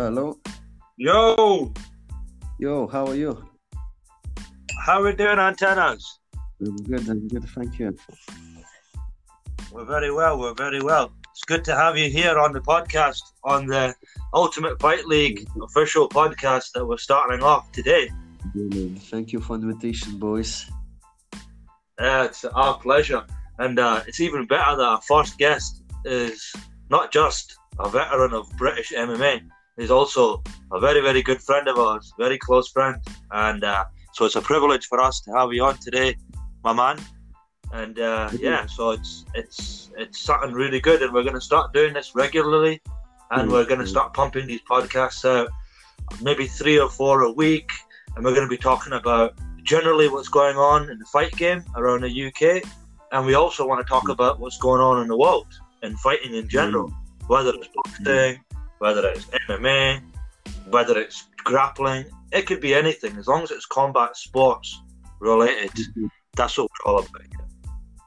Hello. Yo, how are you? How are we doing, Antanas? I'm good, thank you. We're very well. It's good to have you here on the podcast, on the Ultimate Fight League official podcast that we're starting off today. Thank you for the invitation, boys. It's our pleasure. And it's even better that our first guest is not just a veteran of British MMA, he's also a very, very good friend of ours, very close friend. And so it's a privilege for us to have you on today, my man. And so it's something really good, and we're going to start doing this regularly, and we're going to start pumping these podcasts out, maybe 3 or 4 a week, and we're going to be talking about generally what's going on in the fight game around the UK, and we also want to talk about what's going on in the world and fighting in general, whether it's boxing, whether it's MMA, whether it's grappling. It could be anything, as long as it's combat sports related. That's what we're all about.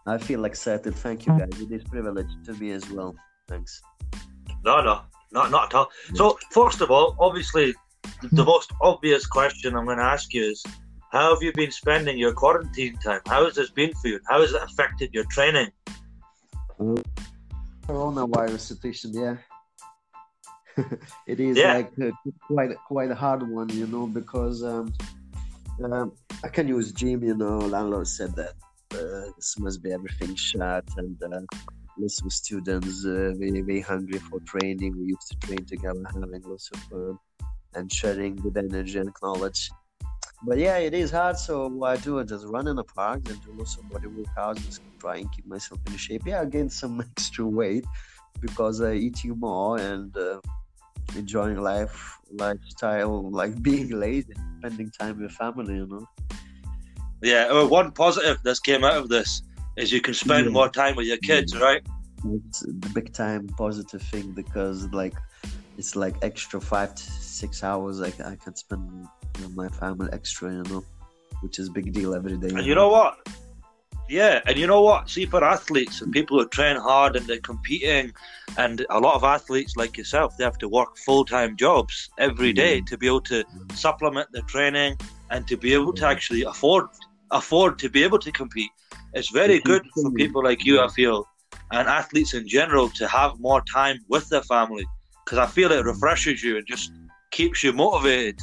I feel excited. Thank you, guys. It is a privilege to be as well. Thanks. No, not at all. So, first of all, obviously, the most obvious question I'm going to ask you is, how have you been spending your quarantine time? How has this been for you? How has it affected your training? Coronavirus situation, yeah. It is like quite a hard one, you know, because I can use gym, you know. Landlord said that. This must be everything shut, and lots of students very, very hungry for training. We used to train together, having lots of fun and sharing good energy and knowledge. But yeah, it is hard. So what I do, I just run in the park and do lots of body workouts, just try and keep myself in shape. Yeah, I gained some extra weight because I eating more and enjoying lifestyle, like being lazy, spending time with family, you know. Yeah, well, one positive that came out of this is you can spend more time with your kids, right? It's the big time positive thing, because it's like extra 5 to 6 hours I can spend with my family extra, you know, which is a big deal every day. And you know what? Yeah, and you know what? See, for athletes and people who train hard and they're competing, and a lot of athletes like yourself, they have to work full-time jobs every day to be able to supplement their training and to be able to actually afford to be able to compete. It's very good for people like you, I feel, and athletes in general, to have more time with their family, because I feel it refreshes you and just keeps you motivated.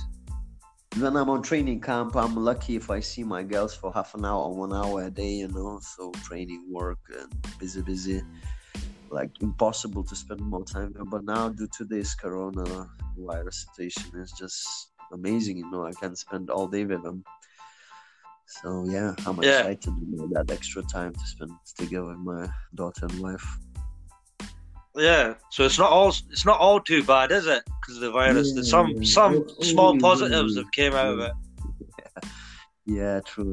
When I'm on training camp, I'm lucky if I see my girls for half an hour, 1 hour a day, you know. So training, work, and busy, like impossible to spend more time. But now, due to this coronavirus situation, it's just amazing, you know. I can spend all day with them. So yeah, I'm excited about that extra time to spend together with my daughter and wife. Yeah, so it's not all too bad, is it? Because of the virus, there's some small positives that came out of it. Yeah, true.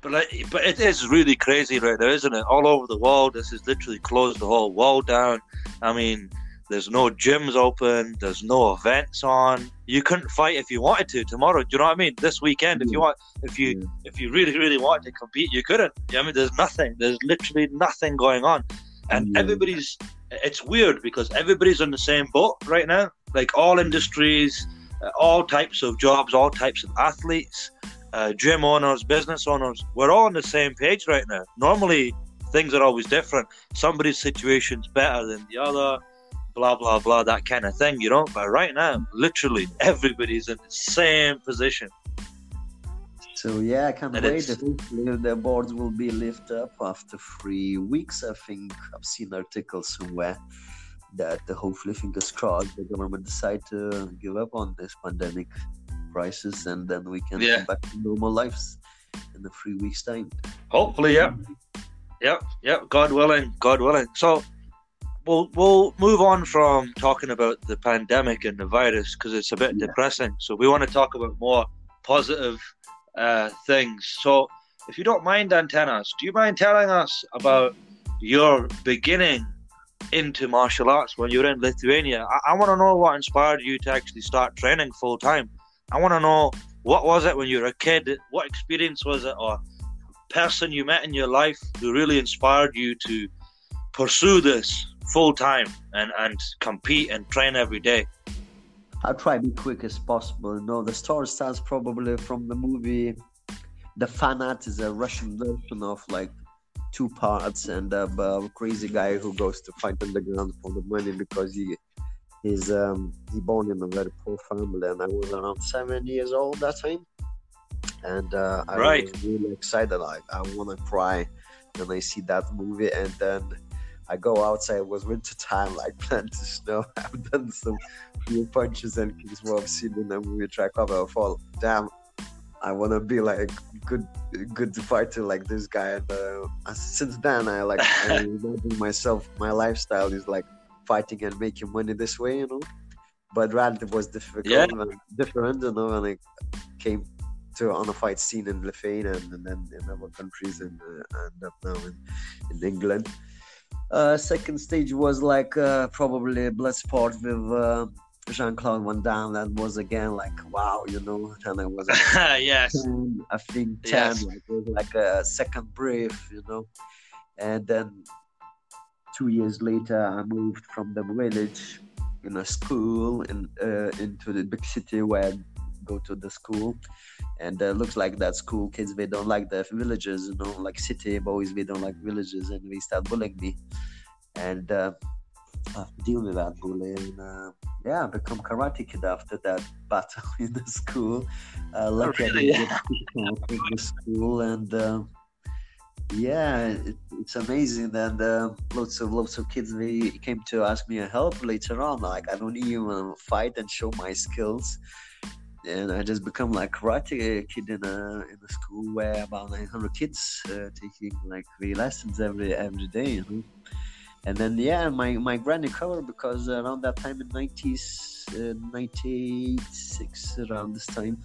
But it is really crazy right now, isn't it? All over the world, this has literally closed the whole world down. I mean, there's no gyms open. There's no events on. You couldn't fight if you wanted to tomorrow. Do you know what I mean? This weekend, if you really, really wanted to compete, you couldn't. I mean, there's nothing. There's literally nothing going on, and everybody's. It's weird because everybody's on the same boat right now. Like all industries, all types of jobs, all types of athletes, gym owners, business owners. We're all on the same page right now. Normally, things are always different. Somebody's situation's better than the other. Blah, blah, blah, that kind of thing, you know? But right now, literally, everybody's in the same position. So, yeah, I can't wait. The boards will be lifted up after 3 weeks, I think. I've seen articles somewhere that hopefully, fingers crossed, the government decide to give up on this pandemic crisis, and then we can come back to normal lives in the 3 weeks' time. Hopefully, yeah. Yeah, God willing. So, We'll move on from talking about the pandemic and the virus, because it's a bit depressing. So we want to talk about more positive things. So if you don't mind, Antanas, do you mind telling us about your beginning into martial arts when you were in Lithuania? I want to know what inspired you to actually start training full time. I want to know, what was it when you were a kid? What experience was it, or person you met in your life who really inspired you to pursue this full time and compete and train every day. I'll try to be quick as possible. No, the story starts probably from the movie. The Fanat is a Russian version of like 2 parts, and a crazy guy who goes to fight underground for the money because he born in a very poor family, and I was around 7 years old that time, and I was really excited. I want to cry when I see that movie, and then I go outside. It was winter time, like plenty of snow. I've done some few punches and kicks what I've seen in the movie. Try cover, fall. Damn, I want to be like a good fighter like this guy. And since then, I imagine myself. My lifestyle is like fighting and making money this way, you know. But reality was different, you know. And I came on a fight scene in Lithuania and then in other countries, and end up now in England. Second stage was like probably Blood Sport with Jean Claude Van Damme. That was again like wow, you know. And I was like, yes, 10, I think 10. Yes. It was like a second brief, you know. And then 2 years later, I moved from the village in a school into the big city where I go to the school. And it looks like that school kids, they don't like the villages, you know, like city boys, they don't like villages, and they start bullying me. And I have to deal with that bullying. I become karate kid after that battle in the school. Luckily, I get kicked in the school, and it's amazing. And lots of kids, they came to ask me help later on. Like, I don't even fight and show my skills. And I just become like karate kid in a school where about 900 kids taking like 3 lessons every day, you know. And then my granny covered, because around that time in 96, around this time,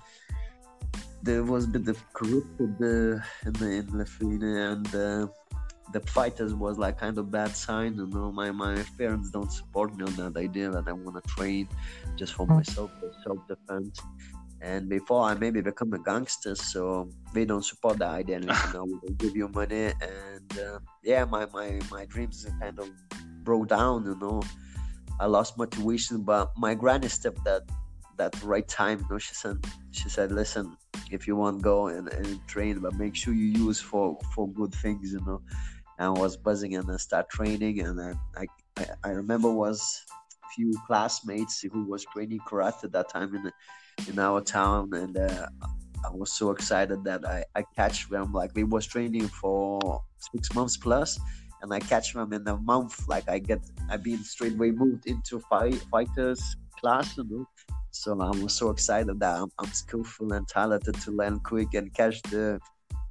there was a bit of corrupted in Lithuania, and the fighters was like kind of bad sign, you know. My parents don't support me on that idea that I want to train just for myself, for self-defense. And before I maybe become a gangster, so they don't support the idea. And, you know, we give you money, and my dreams kind of broke down, you know. I lost motivation, but my granny stepped that right time, you know. She said, listen, if you want, go and train, but make sure you use for good things, you know. And I was buzzing, and I start training, and I remember was few classmates who was training karate at that time in our town, and I was so excited that I catch them. Like, they was training for 6 months plus, and I catch them in a month. Like, I've been straight away moved into fighters class, you know. So I was so excited that I'm skillful and talented to learn quick and catch the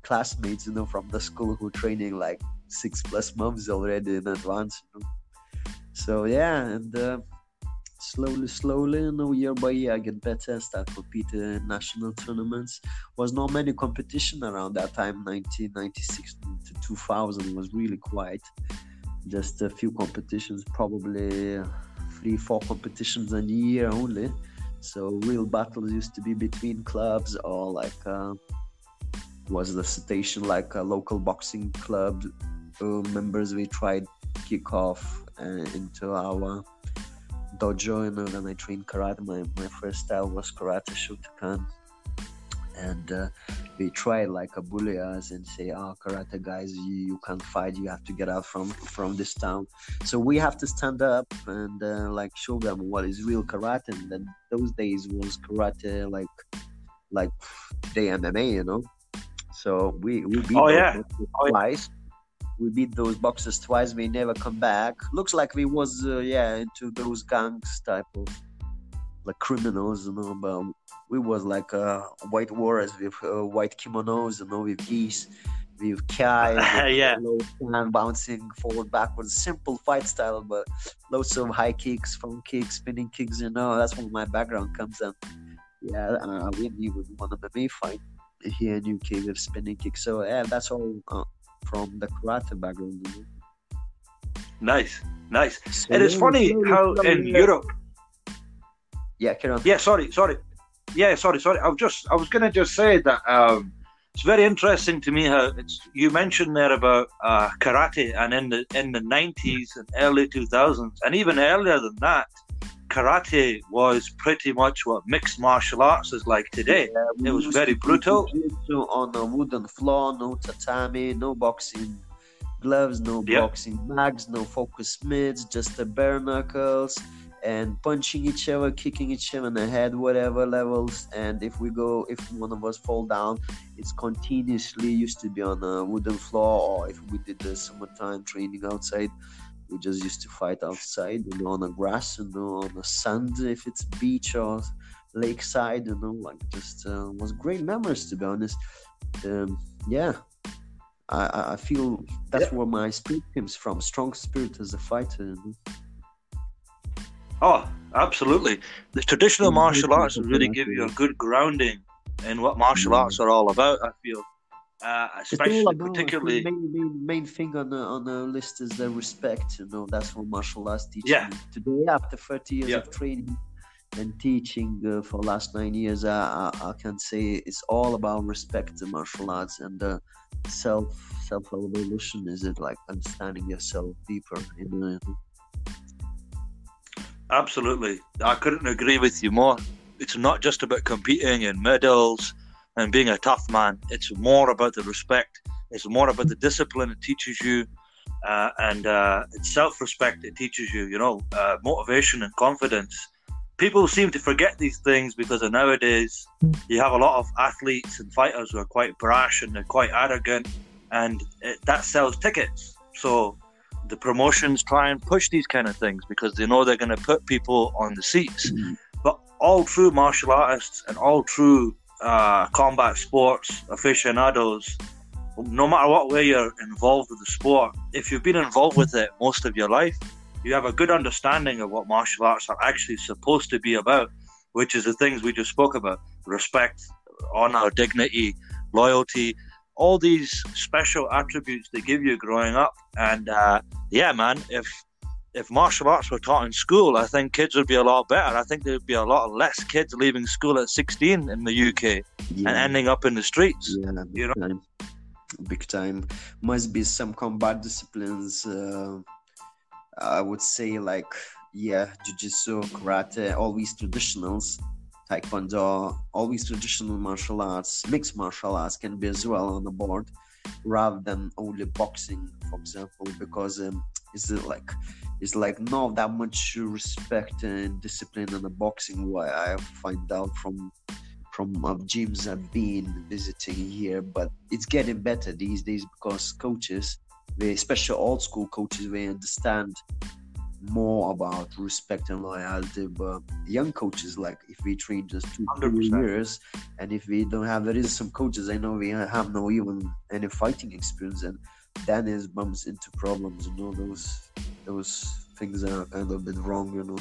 classmates, you know, from the school who training like 6+ months already in advance, you know. So and slowly, you know, year by year I get better, start competing in national tournaments. Was not many competition around that time. 1996 to 2000 was really quiet. Just a few competitions, probably 3-4 competitions a year only. So real battles used to be between clubs, or like was the situation like a local boxing club members. We tried kick off into our dojo, you know. When I trained karate, my first style was karate Shotokan, and they tried like a bully us and say, karate guys, you can't fight, you have to get out from this town. So we have to stand up and like show them what is real karate. And then those days was karate like today MMA, you know. So we beat twice. We beat those boxers twice. We never come back. Looks like we was into those gangs type of like criminals, you know. But we was like white warriors with white kimonos, you know, with geese, with kai, and bouncing forward, backwards, simple fight style, but lots of high kicks, front kicks, spinning kicks, you know. That's where my background comes in. I win even one of the MMA fight here in UK with spinning kicks. So that's all from the karate background. Nice. So, it is funny how in Europe. Yeah, carry on. Yeah, sorry. I was gonna just say that It's very interesting to me how it's, you mentioned there about karate, and in the 90s and early 2000s, and even earlier than that, karate was pretty much what mixed martial arts is like today. Yeah, it was very brutal. On a wooden floor, no tatami, no boxing gloves, no boxing mags, no focus mitts, just the bare knuckles and punching each other, kicking each other in the head, whatever levels. And if one of us fall down, it's continuously used to be on a wooden floor, or if we did the summertime training outside, we just used to fight outside, you know, on the grass, you know, on the sand, if it's beach or lakeside, you know, like just was great memories, to be honest. I feel that's where my spirit comes from, strong spirit as a fighter, you know? Oh, absolutely. The traditional martial arts really give you a good grounding in what martial arts are all about, I feel. Particularly... The main thing on the list is the respect, you know, that's what martial arts teaches me. Today, after 30 years of training and teaching for the last 9 years, I can say it's all about respect to martial arts and self-evolution, is it, like understanding yourself deeper in the... Absolutely. I couldn't agree with you more. It's not just about competing in medals and being a tough man. It's more about the respect. It's more about the discipline it teaches you. And it's self-respect it teaches you, you know, motivation and confidence. People seem to forget these things because of nowadays you have a lot of athletes and fighters who are quite brash and they're quite arrogant, and that sells tickets. So... the promotions try and push these kind of things because they know they're going to put people on the seats. Mm-hmm. But all true martial artists and all true combat sports aficionados, no matter what way you're involved with the sport, if you've been involved with it most of your life, you have a good understanding of what martial arts are actually supposed to be about, which is the things we just spoke about: respect, honor, dignity, loyalty, all these special attributes they give you growing up. And if martial arts were taught in school, I think kids would be a lot better. I think there would be a lot less kids leaving school at 16 in the UK and ending up in the streets. Big time. Must be some combat disciplines, I would say, like jiu-jitsu, karate, all these traditionals, taekwondo, all these traditional martial arts, mixed martial arts can be as well on the board, rather than only boxing, for example, because it's not that much respect and discipline on the boxing. Why I find out from gyms I've been visiting here, but it's getting better these days because coaches, especially old school coaches, they understand more about respect and loyalty. But young coaches, like if we train just 2 years, and if we don't have, there is some coaches I know we have no even any fighting experience, and then it bumps into problems. You know, those things are a little bit wrong. You know,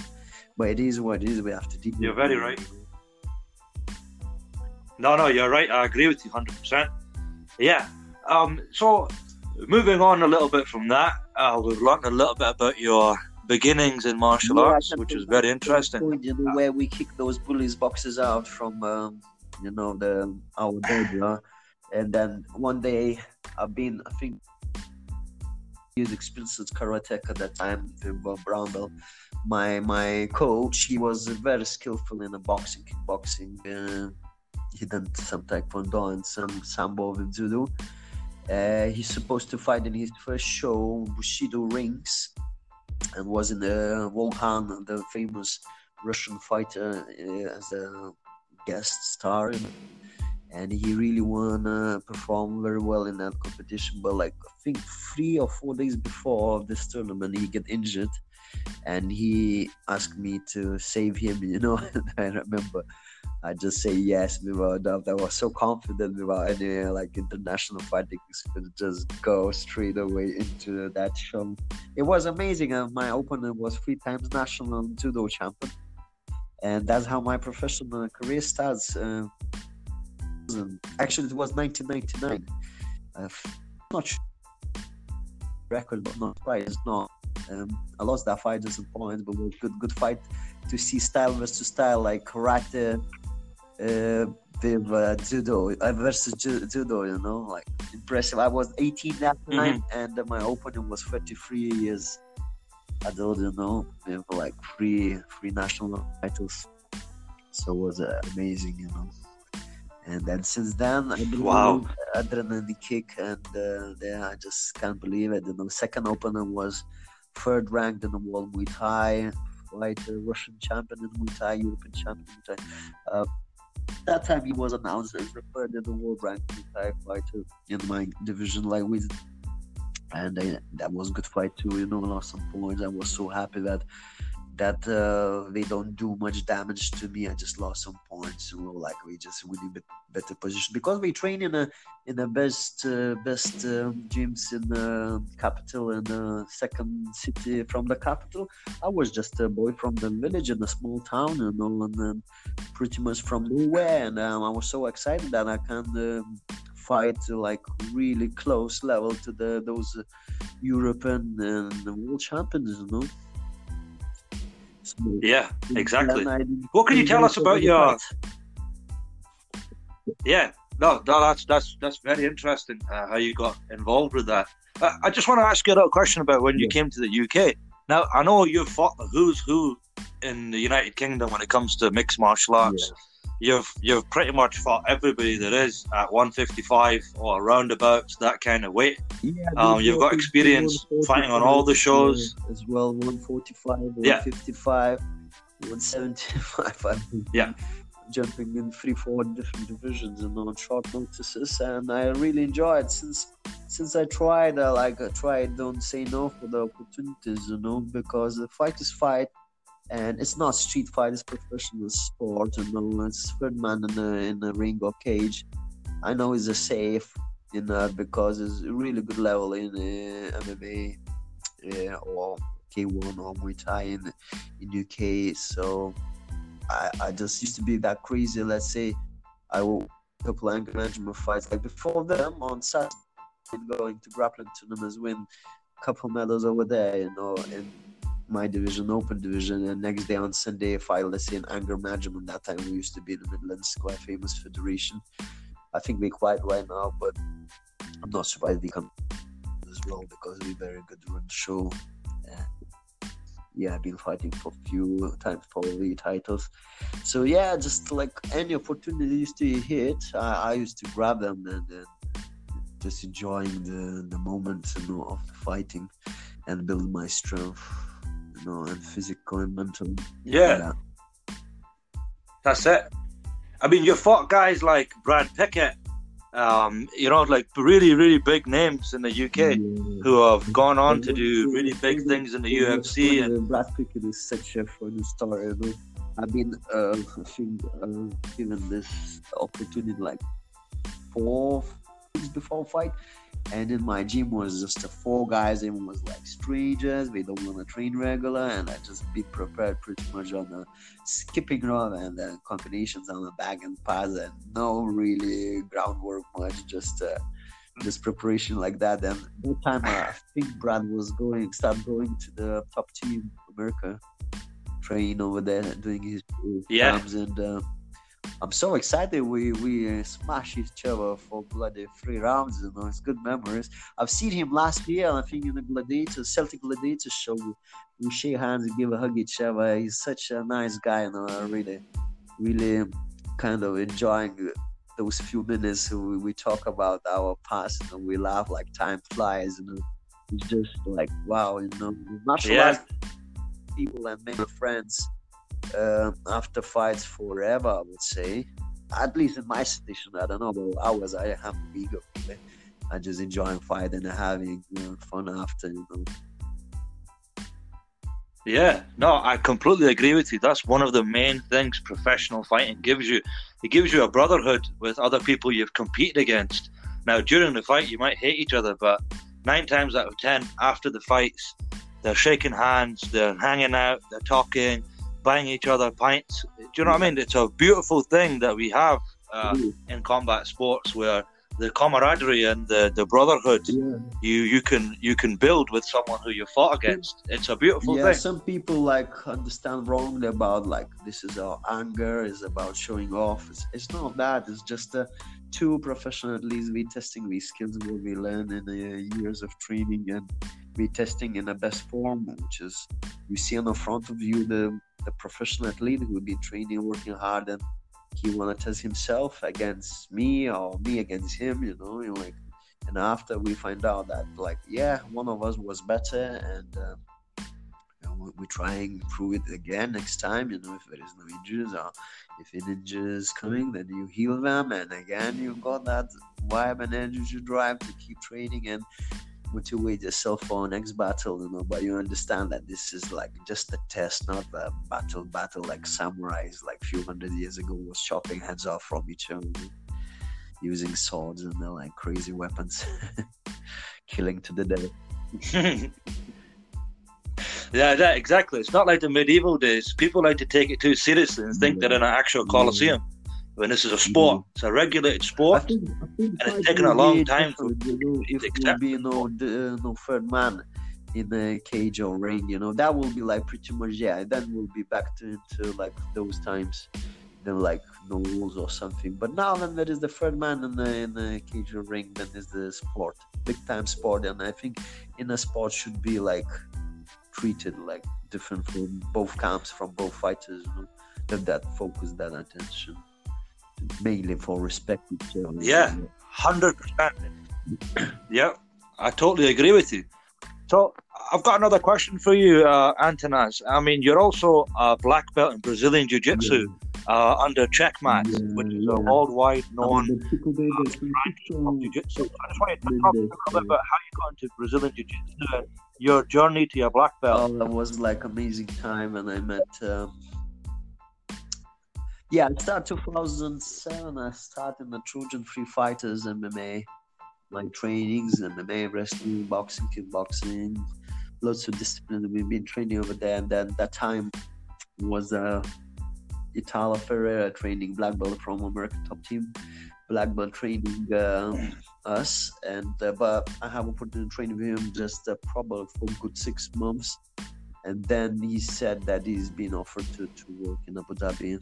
but it is what it is. We have to deal. You're very right. No, you're right. I agree with you 100%. Yeah. So moving on a little bit from that, we've learned a little bit about your beginnings in martial arts, which is very interesting. Point, you know, where we kick those bullies boxes out from, our dojo, and then one day I think years experience at karateka at that time, Bob Brown belt. My coach, he was very skillful in the boxing, kickboxing. He did some taekwondo and some sambo with judo. He's supposed to fight in his first show, Bushido rings, and was in the Wuhan, the famous Russian fighter, as a guest star, and he really won, performed very well in that competition. But like I think 3 or 4 days before this tournament, he got injured, and he asked me to save him. You know, I remember I just say yes without doubt. I was so confident without any like international fighting experience, just go straight away into that show. It was amazing, and my opponent was 3 times national judo champion, and that's how my professional career starts. Actually, it was 1999. Not sure record, but not right. It's not. I lost that fight at some point, but it was a good fight to see style versus style, like karate. with judo, versus judo, you know, like impressive. I was 18 that time, and my opponent was 33 years adult, you know, with like three national titles. So it was amazing, you know. And then since then, I believe adrenaline kick, and yeah, I just can't believe it. You know, second opponent was third ranked in the world Muay Thai, like the Russian champion in Muay Thai, European champion in Muay Thai. That time he was announced as the third in the world ranked Muay Thai fighter in my division, like with, and that was a good fight too. You know, lost some points. I was so happy that they don't do much damage to me. I just lost some points. You know, like we just win in better position because we train in the best gyms in the capital, in the second city from the capital. I was just a boy from the village in a small town, you know, and pretty much from nowhere. And I was so excited that I can fight like really close level to those European and world champions, you know. Yeah, exactly. What can you tell us about your? Yeah, no, that's very interesting. How you got involved with that? I just want to ask you a little question about when you came to the UK. Now I know you've fought the who's who in the United Kingdom when it comes to mixed martial arts. Yeah. You've pretty much fought everybody there is at 155 or roundabouts, that kind of weight. Yeah, you've got experience fighting on all the shows as well. 145, 155, 175. Yeah, jumping in 3-4 different divisions and on short notices, and I really enjoy it. Since I tried, don't say no for the opportunities, you know, because the fight is fight. And it's not street fight; it's professional sport. You know, it's third man in a ring or cage. I know it's a safe, you know, because it's a really good level in MMA or K1 or Muay Thai in UK. So I just used to be that crazy. Let's say I will couple anger management fights like before them on Saturday, going to grappling tournaments, win a couple medals over there, you know. And my division, open division, and next day on Sunday, if I let's say in anger management, that time we used to be in the Midlands, quite famous federation. I think we're quite right now, but I'm not surprised they come as well because we're very good on the show. Yeah, I've been fighting for a few times for the titles. So yeah, just like any opportunity used to hit, I used to grab them and just enjoying the moment, you know, of the fighting and build my strength. No, and physical and mental. Yeah. That's it. I mean, you fought guys like Brad Pickett, you know, like really, really big names in the UK who have gone on to do really big things in the UFC. Brad Pickett is such a funny story. You know? I've been given this opportunity like 4 weeks before fight. And in my gym was just 4 guys. Everyone was like strangers. They don't want to train regular, and I just be prepared pretty much on the skipping rope and the combinations on the back and pass, and no really groundwork much, just preparation like that. And one time I think Brad was going to the top team America, train over there, doing his jobs and. I'm so excited. We smash each other for bloody 3 rounds. You know, it's good memories. I've seen him last year. I think in the Celtic Gladiator show, we shake hands and give a hug each other. He's such a nice guy, and I really, really kind of enjoying those few minutes. We talk about our past and we laugh like time flies. You know, it's just like wow. You know, martial arts people and make friends. After fights forever, I would say, at least in my situation. I don't know, but I have a big ego. I just enjoy fighting and having fun after, you know. Yeah, no, I completely agree with you. That's one of the main things professional fighting gives you. It gives you a brotherhood with other people you've competed against. Now during the fight you might hate each other, but 9 times out of 10 after the fights they're shaking hands, they're hanging out, they're talking, buying each other pints. Do you know what I mean? It's a beautiful thing that we have in combat sports where the camaraderie and the brotherhood you can build with someone who you fought against. It's a beautiful thing. Some people understand wrongly about this is our anger, it's about showing off. It's not that. It's just two professional athletes we testing these skills what we learn in years of training and we testing in the best form, which is you see on the front of you the professional athlete who been training, working hard, and he want to test himself against me or me against him, and after we find out that one of us was better, and we try and improve it again next time, if there is no injuries, or if an injury is coming, then you heal them, and again you've got that vibe and energy drive to keep training and motivate yourself for next battle, but you understand that this is just a test, not a battle like samurais few hundred years ago was chopping heads off from each other using swords and crazy weapons killing to the dead. Yeah, exactly. It's not like the medieval days. People like to take it too seriously and think they're in an actual Colosseum. When this is a sport, it's a regulated sport, I think and it's taken a long time for if there will be no third man in a cage or ring, that will be pretty much then we'll be back to those times, then no rules or something. But now then there is the third man in the cage or ring, then is the sport, big time sport, and I think in a sport should be treated different from both camps, from both fighters, that focus that attention. Mainly for respect each other. Yeah, 100%. Yeah, I totally agree with you. So I've got another question for you, Antanas. I mean, you're also a black belt in Brazilian jiu-jitsu under Czech Max, which is a worldwide known of jiu-jitsu. I just wanted to talk a little bit about how you got into Brazilian jiu-jitsu and your journey to your black belt. Oh, that was amazing time, and I met. I started 2007. I started in the Trojan Free Fighters MMA, my trainings, MMA, wrestling, boxing, kickboxing, lots of disciplines we've been training over there. And then that time was Italo Ferreira training black belt from American Top Team, black belt training us. And but I have opportunity to train with him just probably for a good 6 months, and then he said that he's been offered to work in Abu Dhabi.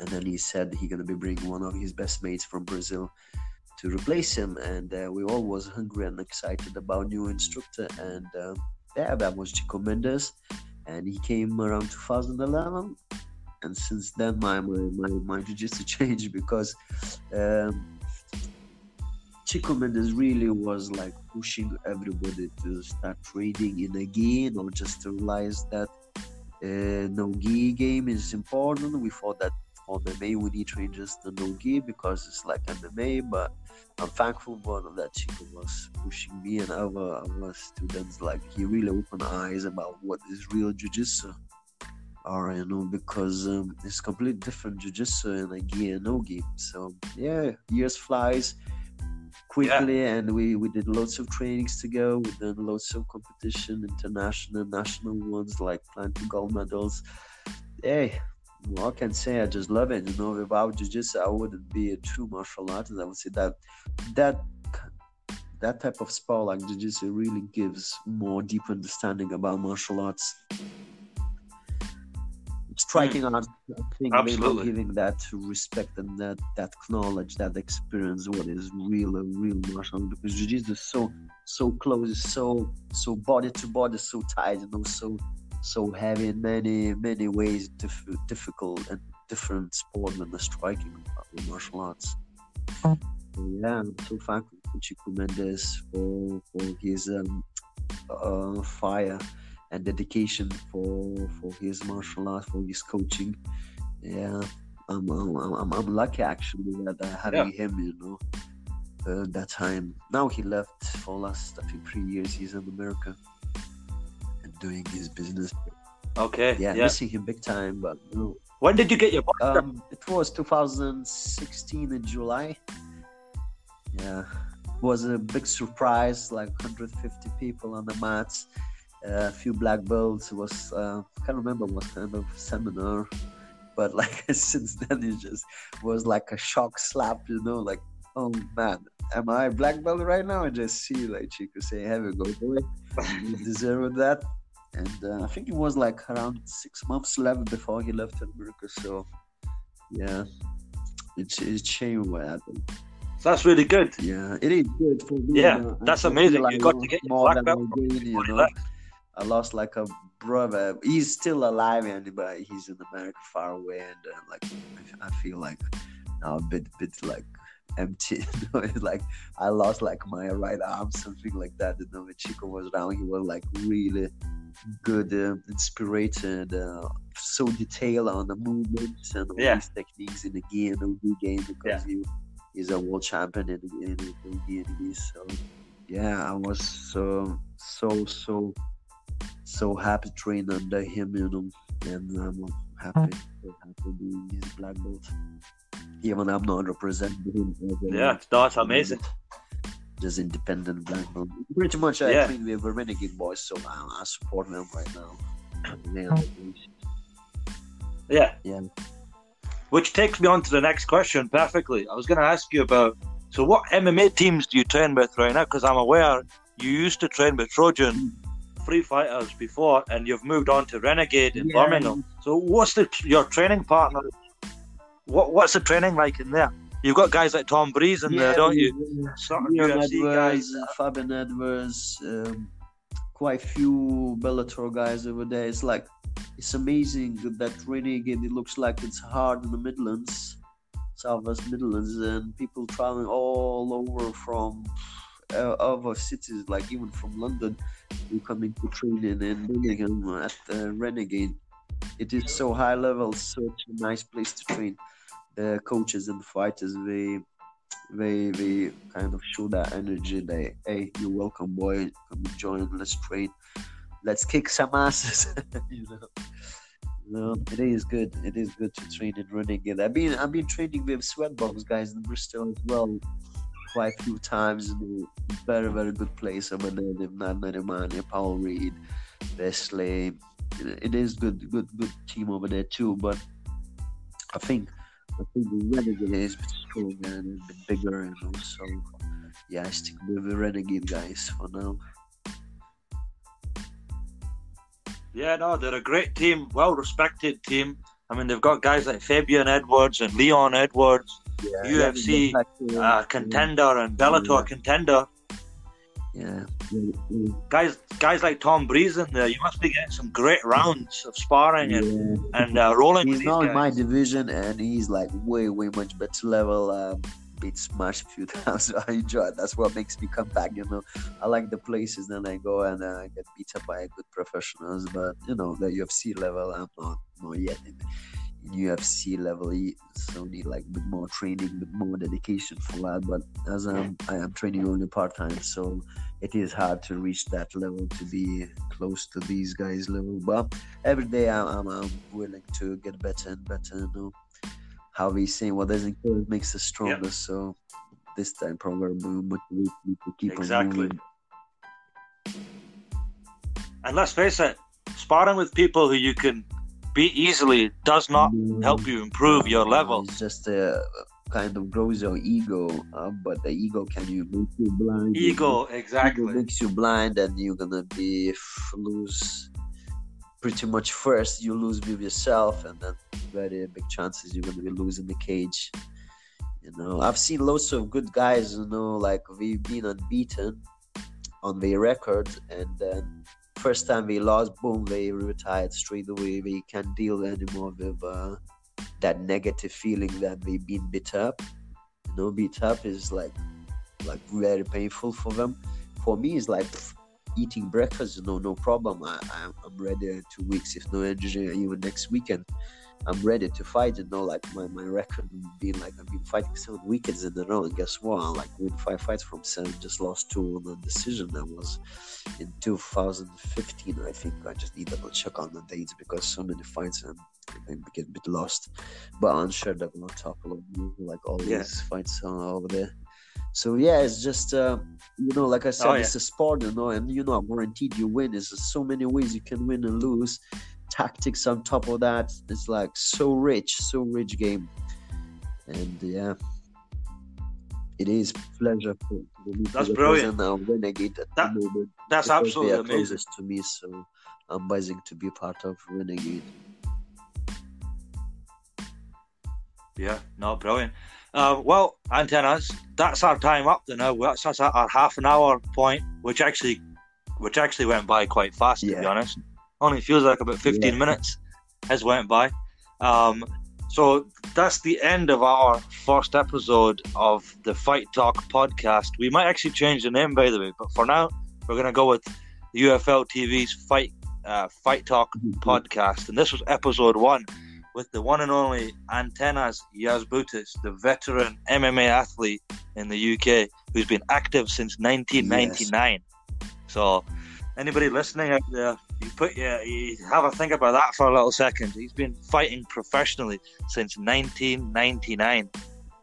And then he said he's going to be bringing one of his best mates from Brazil to replace him. And we all was hungry and excited about new instructor. And that was Chico Mendes. And he came around 2011. And since then, my jiu-jitsu changed because Chico Mendes really was pushing everybody to start training in a gi, or just to realize that no gi game is important. We thought that for MMA we need to adjust the no gi because it's MMA, but I'm thankful that Chico was pushing me and other students. He really opened eyes about what is real jiu-jitsu, or because it's completely different jiu-jitsu in a gi and no gi. So years flies quickly, and we did lots of trainings together. We did lots of competition, international, national ones, planting gold medals. Hey, well, I can say I just love it. Without jiu-jitsu, I wouldn't be a true martial artist. I would say that type of sport, jiu-jitsu, really gives more deep understanding about martial arts. Striking art, I think, absolutely giving that respect and that knowledge, that experience, what is real martial art, because jiu-jitsu is so close, so body to body, so tight, so heavy in many ways, difficult and different sport than the striking martial arts. I'm so thankful to Chico Mendes for his fire and dedication for his martial arts, for his coaching. I'm lucky actually that I had him, that time. Now he left for last, I think, 3 years. He's in America and doing his business. Okay. Yeah. Missing him big time, but no. When did you get your box? It was 2016 in July. Yeah, it was a big surprise. 150 people on the mats. A few black belts was I can't remember what kind of seminar, but since then it just was a shock slap, oh man, am I black belt right now? I just see like Chico say, have a go, boy. You deserve that. And I think it was like around 6 months left before he left America. So yeah, it's a shame what happened. That's really good. Yeah, it is good for me. Yeah, that's amazing. Like you got to get your black belt. I lost like a brother. He's still alive, and but he's in America, far away, and like I feel like now a bit like empty. You know? It's like I lost like my right arm, something like that. You know, when Chico was around, he was like really good, inspired, so detailed on the movements and all these techniques in the game, and the game because he's a world champion in the so yeah, I was so happy training under him, you know, and I'm happy being his black belt. Even I'm not representing him. That's amazing. Just independent black belt. Pretty much, I think we were Renegade boys, so I support them right now. Yeah. Which takes me on to the next question perfectly. I was going to ask you about, so what MMA teams do you train with right now? Because I'm aware you used to train with Trojan Free Fighters before, and you've moved on to Renegade in Birmingham. So what's your training partner? What's the training like in there? You've got guys like Tom Breeze in there, don't you? Leon Edwards, Fabian Edwards, quite few Bellator guys over there. It's like, it's amazing that Renegade, it looks like it's hard in the Midlands, Southwest Midlands, and people traveling all over from other cities, like even from London, you come into training in Birmingham at Renegade. It is so high level, such a nice place to train. The coaches and the fighters, they kind of show that energy. They, hey, you're welcome, boy. Come join. Let's train. Let's kick some asses. You know. No, it is good. It is good to train in Renegade. I've been training with Sweat Box guys in Bristol as well, quite a few times. Very, very good place. I'm Narimani, Paul Reed, Wesley. It is good team over there too. But I think Renegade is a bit stronger and a bit bigger, and also, yeah, I stick with the Renegade guys for now. Yeah, no, they're a great team, well-respected team. I mean, they've got guys like Fabian Edwards and Leon Edwards, UFC contender and Bellator contender. Yeah. Guys like Tom Breeze in there, you must be getting some great rounds of sparring and rolling. He's now in my division, and he's like way much better level. Been smashed a few times, so I enjoy it. That's what makes me come back, you know. I like the places, then I go and I get beat up by good professionals, but you know, the UFC level, I'm not yet in UFC level. So need like a bit more training, a bit more dedication for that. But as I am training only part-time, so it is hard to reach that level, to be close to these guys' level. But every day I'm willing to get better and better, you know. How we say what doesn't kill makes us stronger. Yep. So this time probably we need to keep on moving. And let's face it, sparring with people who you can beat easily does not help you improve your level. It's just a kind of grows your ego, but the ego make you blind. Ego makes you blind, and you're gonna lose. Pretty much first you lose with yourself, and then very big chances you're going to be losing the cage. You know, I've seen lots of good guys, you know, like we've been unbeaten on their record, and then first time we lost, boom, they retired straight away. We can't deal anymore with that negative feeling that we've been beat up. You know, beat up is like very painful for them. For me, it's like eating breakfast, no problem. I'm ready in 2 weeks. If no injury, even next weekend, I'm ready to fight. You know, like my record being like I've been fighting 7 weekends in a row, and guess what? I like win 5 fights from 7, just lost 2 on the decision. That was in 2015, I think. I just need to check on the dates because so many fights and I get a bit lost. But I'm sure that we're on top of like all these fights over there. So yeah, it's just you know, like I said, it's a sport, you know, and you know, I'm guaranteed you win. There's so many ways you can win and lose. Tactics on top of that, it's like so rich game, and yeah, It is pleasurable. That's brilliant. I'm Renegade at the moment. That's absolutely amazing to me. So I'm buzzing to be part of Renegade. Yeah, no, brilliant. Well, Antanas, that's our time up to now. That's our half an hour point, which actually went by quite fast, to be honest. Only feels like about 15 minutes has went by. So that's the end of our first episode of the Fight Talk podcast. We might actually change the name, by the way, but for now, we're going to go with UFL TV's Fight Talk podcast. And this was episode 1 with the one and only Antanas Yazbutis, the veteran MMA athlete in the UK who's been active since 1999. Yes. So anybody listening out there, you have a think about that for a little second. He's been fighting professionally since 1999.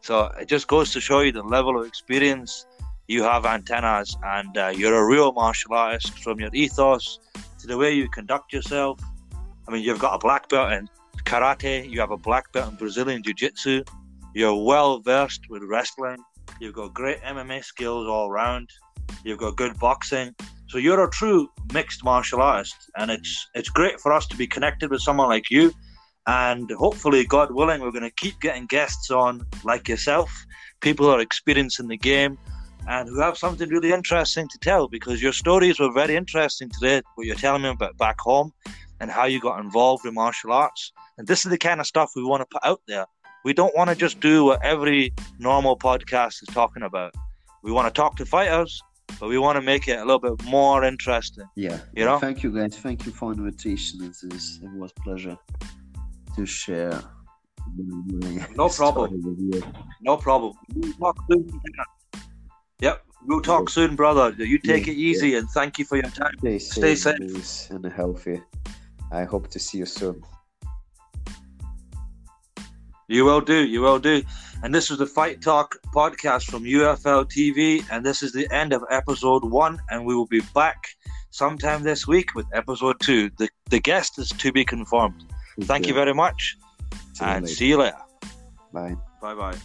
So it just goes to show you the level of experience you have, Antanas, and you're a real martial artist, from your ethos to the way you conduct yourself. I mean, you've got a black belt in karate, you have a black belt in Brazilian jiu-jitsu, you're well versed with wrestling, you've got great MMA skills all around, you've got good boxing. So you're a true mixed martial artist, and it's great for us to be connected with someone like you. And hopefully, God willing, we're going to keep getting guests on like yourself, people who are experiencing the game and who have something really interesting to tell, because your stories were very interesting today, what you're telling me about back home and how you got involved in martial arts. And this is the kind of stuff we want to put out there. We don't want to just do what every normal podcast is talking about. We want to talk to fighters, but we want to make it a little bit more interesting. Yeah. You know? Thank you, guys. Thank you for the invitation. It was a pleasure to share. No problem. No problem. We'll talk soon. Yep. We'll talk soon, brother. You take it easy, and thank you for your time. Stay safe and healthy. I hope to see you soon. You will do. And this was the Fight Talk podcast from UFL TV. And this is the end of episode 1. And we will be back sometime this week with episode 2. The guest is to be confirmed. Thank you very much. See you later. Bye. Bye-bye.